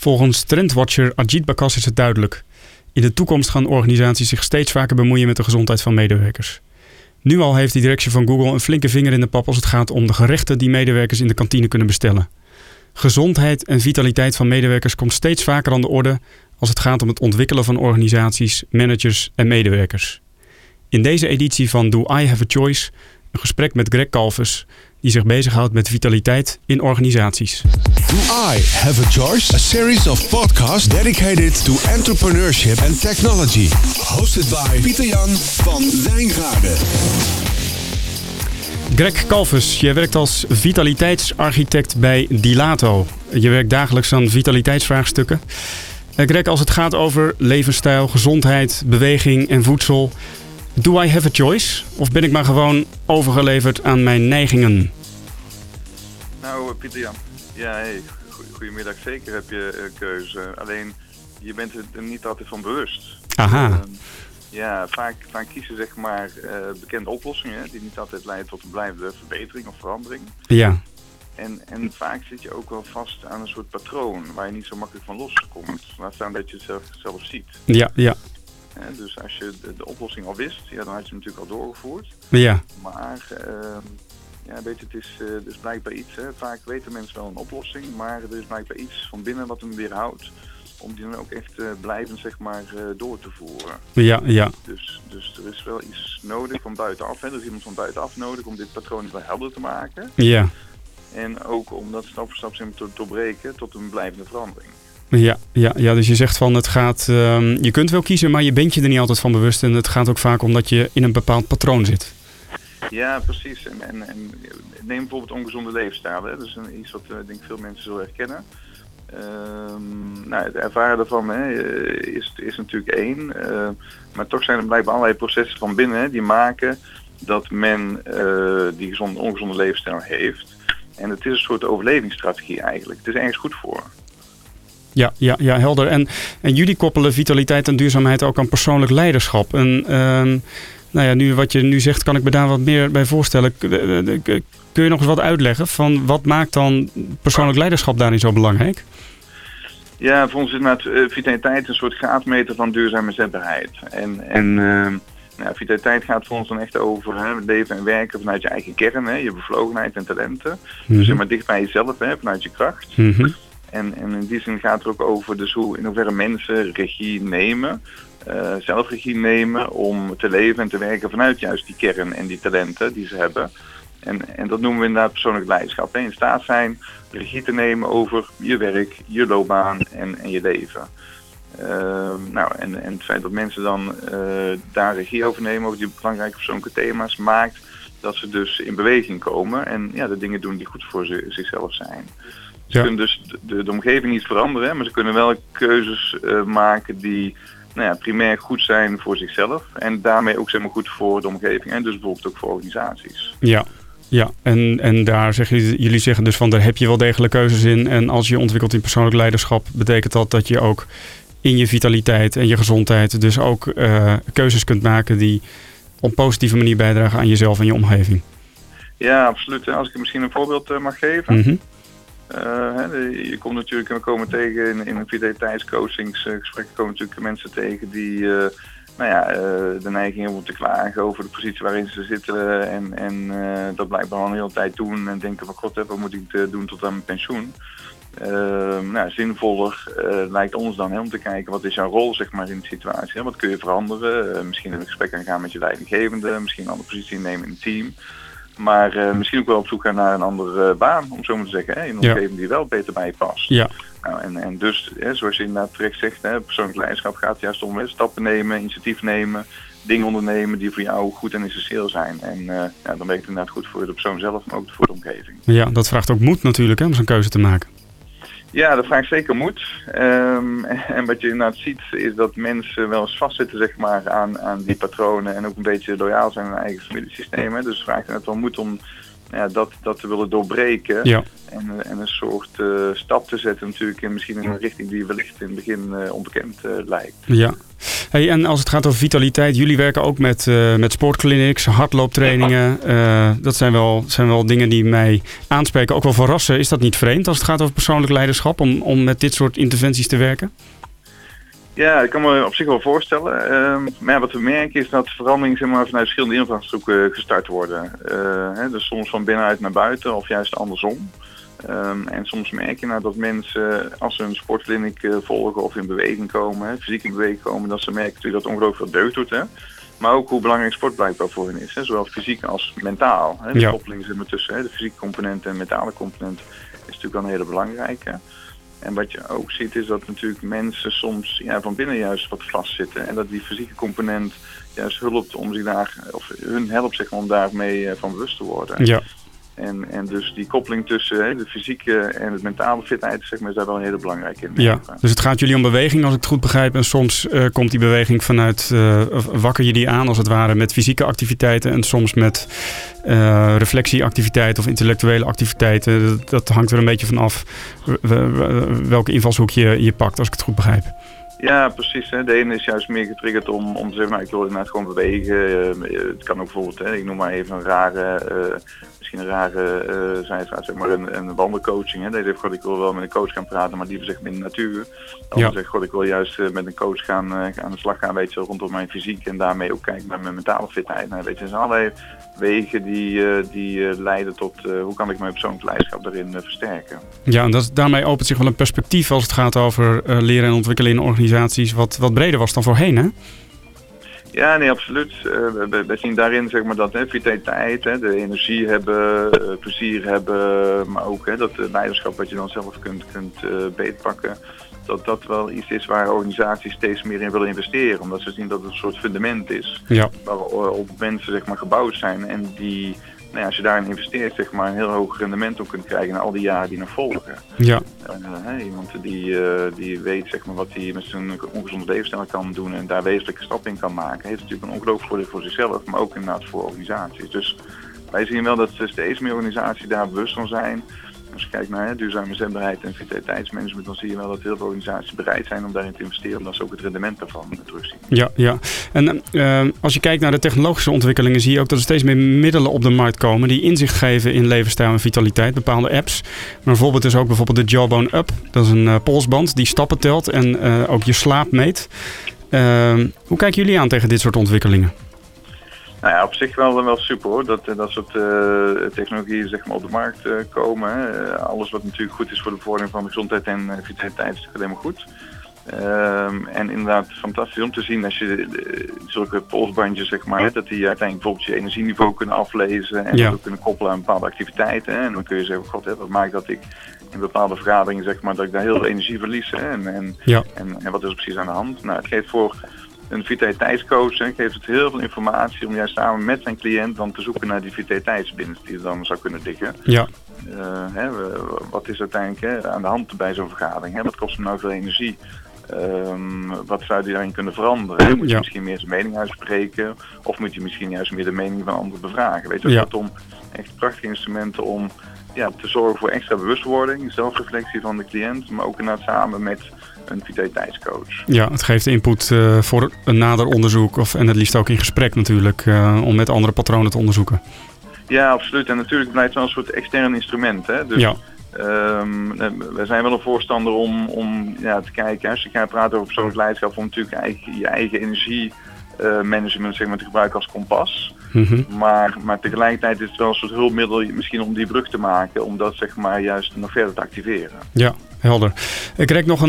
Volgens trendwatcher Ajit Bakas is het duidelijk. In de toekomst gaan organisaties zich steeds vaker bemoeien met de gezondheid van medewerkers. Nu al heeft de directie van Google een flinke vinger in de pap als het gaat om de gerechten die medewerkers in de kantine kunnen bestellen. Gezondheid en vitaliteit van medewerkers komt steeds vaker aan de orde als het gaat om het ontwikkelen van organisaties, managers en medewerkers. In deze editie van Do I Have a Choice? Een gesprek met Greg Kalfers, die zich bezighoudt met vitaliteit in organisaties. Do I Have a Choice? A series of podcasts dedicated to entrepreneurship and technology. Hosted by Pieter-Jan van Zingrade. Greg Kalfers, jij werkt als vitaliteitsarchitect bij Dilato. Je werkt dagelijks aan vitaliteitsvraagstukken. Greg, als het gaat over levensstijl, gezondheid, beweging en voedsel, do I have a choice? Of ben ik maar gewoon overgeleverd aan mijn neigingen? Nou, Pieter-Jan. Ja, hey. Goedemiddag. Zeker heb je keuze. Alleen, je bent er niet altijd van bewust. Aha. Vaak kiezen zeg maar bekende oplossingen die niet altijd leiden tot een blijvende verbetering of verandering. Ja. En vaak zit je ook wel vast aan een soort patroon waar je niet zo makkelijk van loskomt. Laat staan dat je het zelf ziet. Ja. Dus als je de oplossing al wist, dan had je hem natuurlijk al doorgevoerd. Ja. Maar het is blijkbaar iets. Vaak weten mensen wel een oplossing, maar er is blijkbaar iets van binnen wat hem weer houdt om die dan ook echt blijvend zeg maar door te voeren. Ja. Dus er is wel iets nodig van buitenaf. Er is iemand van buitenaf nodig om dit patroon wel helder te maken. Ja. En ook om dat stap voor stap te doorbreken tot een blijvende verandering. Ja, dus je zegt van het gaat, je kunt wel kiezen, maar je bent je er niet altijd van bewust. En het gaat ook vaak omdat je in een bepaald patroon zit. Ja, precies. En neem bijvoorbeeld ongezonde leefstijl. Dat is iets wat denk ik veel mensen zullen herkennen. Het ervaren daarvan is natuurlijk één. Maar toch zijn er blijkbaar allerlei processen van binnen die maken dat men die ongezonde leefstijl heeft. En het is een soort overlevingsstrategie eigenlijk. Het is ergens goed voor. Ja, helder. En jullie koppelen vitaliteit en duurzaamheid ook aan persoonlijk leiderschap. Nu wat je nu zegt, kan ik me daar wat meer bij voorstellen. Kun je nog eens wat uitleggen van wat maakt dan persoonlijk leiderschap daarin zo belangrijk? Ja, voor ons is vitaliteit een soort graadmeter van duurzame inzetbaarheid. En vitaliteit gaat voor ons dan echt over leven en werken vanuit je eigen kern, je bevlogenheid en talenten. Mm-hmm. Dus maar dicht bij jezelf, vanuit je kracht. Mm-hmm. En in die zin gaat het ook over dus in hoeverre mensen regie nemen, zelfregie nemen om te leven en te werken vanuit juist die kern en die talenten die ze hebben. En dat noemen we inderdaad persoonlijk leiderschap. In staat zijn regie te nemen over je werk, je loopbaan en je leven. En het feit dat mensen dan daar regie over nemen, over die belangrijke persoonlijke thema's, maakt dat ze dus in beweging komen en de dingen doen die goed voor zichzelf zijn. Ze kunnen dus de omgeving niet veranderen, maar ze kunnen wel keuzes maken die primair goed zijn voor zichzelf. En daarmee ook zeg maar goed voor de omgeving en dus bijvoorbeeld ook voor organisaties. Ja. En daar jullie zeggen dus van daar heb je wel degelijk keuzes in. En als je ontwikkelt in persoonlijk leiderschap, betekent dat je ook in je vitaliteit en je gezondheid dus ook keuzes kunt maken die op positieve manier bijdragen aan jezelf en je omgeving. Ja, absoluut. Als ik misschien een voorbeeld mag geven. Mm-hmm. Je komt natuurlijk, we komen tegen in vitaliteitscoachingsgesprekken komen natuurlijk mensen tegen die de neiging hebben om te klagen over de positie waarin ze zitten en dat blijkbaar al een hele tijd doen en denken van god, wat moet ik doen tot aan mijn pensioen? Zinvoller lijkt ons dan om te kijken wat is jouw rol zeg maar in de situatie, wat kun je veranderen, misschien een gesprek aangaan met je leidinggevende, misschien een andere positie nemen in het team. Maar misschien ook wel op zoek gaan naar een andere baan, om zo maar te zeggen. In een omgeving die wel beter bij je past. Ja. En dus, zoals je inderdaad terecht zegt, persoonlijk leiderschap gaat juist om stappen nemen, initiatief nemen, dingen ondernemen die voor jou goed en essentieel zijn. En dan ben je het inderdaad goed voor de persoon zelf, maar ook voor de omgeving. Ja, dat vraagt ook moed natuurlijk, om zo'n keuze te maken. Ja, dat vraagt zeker moed. En wat je inderdaad ziet is dat mensen wel eens vastzitten zeg maar, aan die patronen en ook een beetje loyaal zijn aan hun eigen familiesysteem. Dus het vraagt inderdaad wel moed om ja, dat te willen doorbreken. Ja. En een soort stap te zetten natuurlijk. En misschien in een richting die wellicht in het begin onbekend lijkt. Ja. Hey, en als het gaat over vitaliteit. Jullie werken ook met sportclinics, hardlooptrainingen. Dat zijn wel dingen die mij aanspreken. Ook wel verrassen. Is dat niet vreemd als het gaat over persoonlijk leiderschap? Om met dit soort interventies te werken? Ja, ik kan me op zich wel voorstellen. Maar ja, wat we merken is dat veranderingen vanuit verschillende invalshoeken gestart worden. Dus soms van binnenuit naar buiten of juist andersom. En soms merk je nou dat mensen, als ze een sportkliniek volgen of in beweging komen, fysiek in beweging komen, dat ze merken natuurlijk dat ongelooflijk veel deugd doet. Maar ook hoe belangrijk sport blijkbaar voor hen is. Zowel fysiek als mentaal. De koppeling zit er tussen. De fysieke component en de mentale component is natuurlijk al een hele belangrijke. En wat je ook ziet is dat natuurlijk mensen soms van binnen juist wat vastzitten. En dat die fysieke component juist hun helpt om daarmee van bewust te worden. Ja. En dus die koppeling tussen de fysieke en het mentale fitheid is daar wel een hele belangrijke in. Ja. Dus het gaat jullie om beweging, als ik het goed begrijp. En soms komt die beweging vanuit, wakker je die aan als het ware met fysieke activiteiten. En soms met reflectieactiviteiten of intellectuele activiteiten. Dat hangt er een beetje van af welke invalshoek je pakt, als ik het goed begrijp. Ja, precies. De ene is juist meer getriggerd om te zeggen, ik wil inderdaad gewoon bewegen. Het kan ook bijvoorbeeld, ik noem maar even een wandelcoaching. Dat je zegt, ik wil wel met een coach gaan praten, maar liever zeg maar in de natuur. Dan zegt, ik wil juist met een coach aan de slag gaan, weet je, rondom mijn fysiek. En daarmee ook kijken naar mijn mentale fitheid. Nou, weet je, er zijn allerlei wegen die leiden tot hoe kan ik mijn persoonlijk leiderschap daarin versterken. Ja, en daarmee opent zich wel een perspectief als het gaat over leren en ontwikkelen in organisaties, wat breder was dan voorheen, hè? Ja, nee, absoluut. We zien daarin dat vitaliteit, de energie hebben, plezier hebben, maar ook dat leiderschap wat je dan zelf kunt beetpakken, dat wel iets is waar organisaties steeds meer in willen investeren. Omdat ze zien dat het een soort fundament is waarop mensen gebouwd zijn en die, als je daarin investeert, een heel hoog rendement op kunt krijgen in al die jaren die nog volgen. Ja. Iemand die weet wat hij met zijn ongezonde levensstijl kan doen en daar wezenlijke stappen in kan maken, heeft natuurlijk een ongelooflijk voordeel voor zichzelf, maar ook inderdaad voor organisaties. Dus wij zien wel dat steeds meer organisaties daar bewust van zijn. Als je kijkt naar duurzame inzetbaarheid en vitaliteitsmanagement, dan zie je wel dat heel veel organisaties bereid zijn om daarin te investeren. Dat is ook het rendement daarvan terugzien. Ja, ja. En als je kijkt naar de technologische ontwikkelingen, zie je ook dat er steeds meer middelen op de markt komen die inzicht geven in levensstijl en vitaliteit. Bepaalde apps. Maar een voorbeeld is ook bijvoorbeeld de Jawbone Up. Dat is een polsband die stappen telt en ook je slaap meet. Hoe kijken jullie aan tegen dit soort ontwikkelingen? Nou ja, op zich wel super hoor, dat soort technologieën op de markt komen. Alles wat natuurlijk goed is voor de bevordering van de gezondheid en vitaliteit is alleen maar goed. En inderdaad fantastisch om te zien als je zulke polsbandjes, dat die uiteindelijk bijvoorbeeld je energieniveau kunnen aflezen en dat ook kunnen koppelen aan bepaalde activiteiten. En dan kun je zeggen, wat maakt dat ik in bepaalde vergaderingen dat ik daar heel veel energie verlies en wat is er precies aan de hand? Nou, het geeft voor een vitaliteitscoach geeft het heel veel informatie om juist samen met zijn cliënt dan te zoeken naar die vitaliteitswinst die er dan zou kunnen liggen. Ja. Wat is uiteindelijk aan de hand bij zo'n vergadering? Wat kost hem nou veel energie? Wat zou hij daarin kunnen veranderen? Moet hij misschien meer zijn mening uitspreken? Of moet hij misschien juist meer de mening van anderen bevragen? Weet je, het gaat om echt prachtige instrumenten om te zorgen voor extra bewustwording, zelfreflectie van de cliënt, maar ook inderdaad samen met een vitaliteitscoach. Ja, het geeft input voor een nader onderzoek en het liefst ook in gesprek natuurlijk, om met andere patronen te onderzoeken. Ja, absoluut. En natuurlijk blijft het wel een soort extern instrument. Hè? Dus, we zijn wel een voorstander om te kijken, als je gaat praten over persoonlijk leiderschap, om natuurlijk je eigen energiemanagement te gebruiken als kompas. Mm-hmm. Maar tegelijkertijd is het wel een soort hulpmiddel misschien om die brug te maken, om dat juist nog verder te activeren. Ja, helder. Ik kreeg nog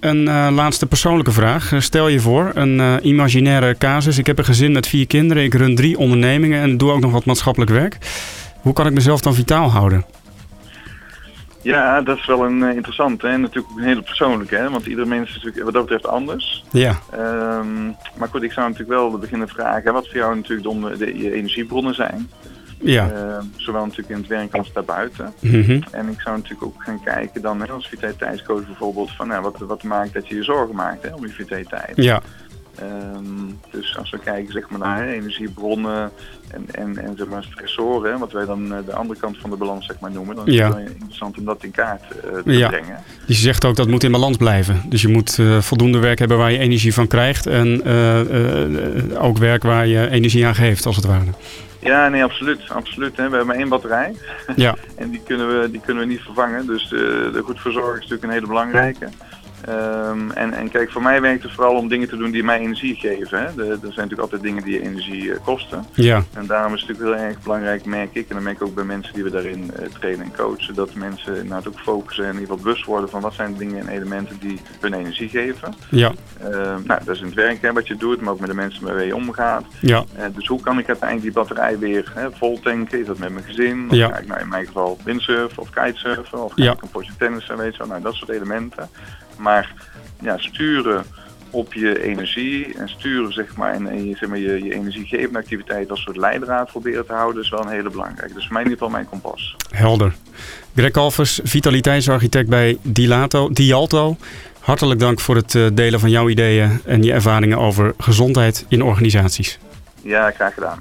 een laatste persoonlijke vraag. Stel je voor, een imaginaire casus. Ik heb een gezin met 4 kinderen, ik run 3 ondernemingen en doe ook nog wat maatschappelijk werk. Hoe kan ik mezelf dan vitaal houden? Ja, dat is wel een interessante en natuurlijk ook een hele persoonlijke. Want ieder mens is natuurlijk wat dat betreft anders. Ja. Maar goed, ik zou natuurlijk wel beginnen vragen wat voor jou natuurlijk je energiebronnen zijn. Ja. Zowel natuurlijk in het werk als daarbuiten. Mm-hmm. En ik zou natuurlijk ook gaan kijken dan als vitaliteitscoach bijvoorbeeld van wat maakt dat je zorgen maakt om je vitaliteit. Ja. Dus als we kijken zeg maar, naar energiebronnen en zeg maar, stressoren, wat wij dan de andere kant van de balans zeg maar, noemen, dan is het wel interessant om dat in kaart te brengen. Dus je zegt ook dat moet in balans blijven. Dus je moet voldoende werk hebben waar je energie van krijgt en ook werk waar je energie aan geeft, als het ware. Ja, nee, absoluut. Hè. We hebben maar 1 batterij en die kunnen we niet vervangen. Dus de goed voor zorgen is natuurlijk een hele belangrijke. En kijk, voor mij werkt het vooral om dingen te doen die mij energie geven. Hè. Er zijn natuurlijk altijd dingen die je energie kosten. Ja. En daarom is het natuurlijk heel erg belangrijk, merk ik, en dan merk ik ook bij mensen die we daarin trainen en coachen, dat mensen inderdaad ook focussen en in ieder geval bewust worden van wat zijn de dingen en elementen die hun energie geven. Ja. Nou, dat is in het werk hè, wat je doet, maar ook met de mensen waarmee je omgaat. Ja. Dus hoe kan ik uiteindelijk die batterij weer vol tanken? Is dat met mijn gezin? Of ga ik nou in mijn geval windsurfen of kitesurfen? Of ga ik een potje tennissen? Weet je wel? Nou, dat soort elementen. Maar ja, sturen op je energie en sturen zeg maar, je energiegevende activiteit als soort leidraad proberen te houden is wel een hele belangrijke. Dus voor mij in ieder geval mijn kompas. Helder. Greg Kalfers, vitaliteitsarchitect bij Dilato. Hartelijk dank voor het delen van jouw ideeën en je ervaringen over gezondheid in organisaties. Ja, graag gedaan.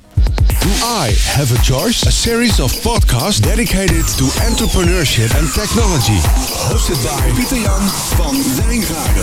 Do I Have a Choice? A series of podcasts dedicated to entrepreneurship and technology. Hosted by Pieter-Jan van Zingrade.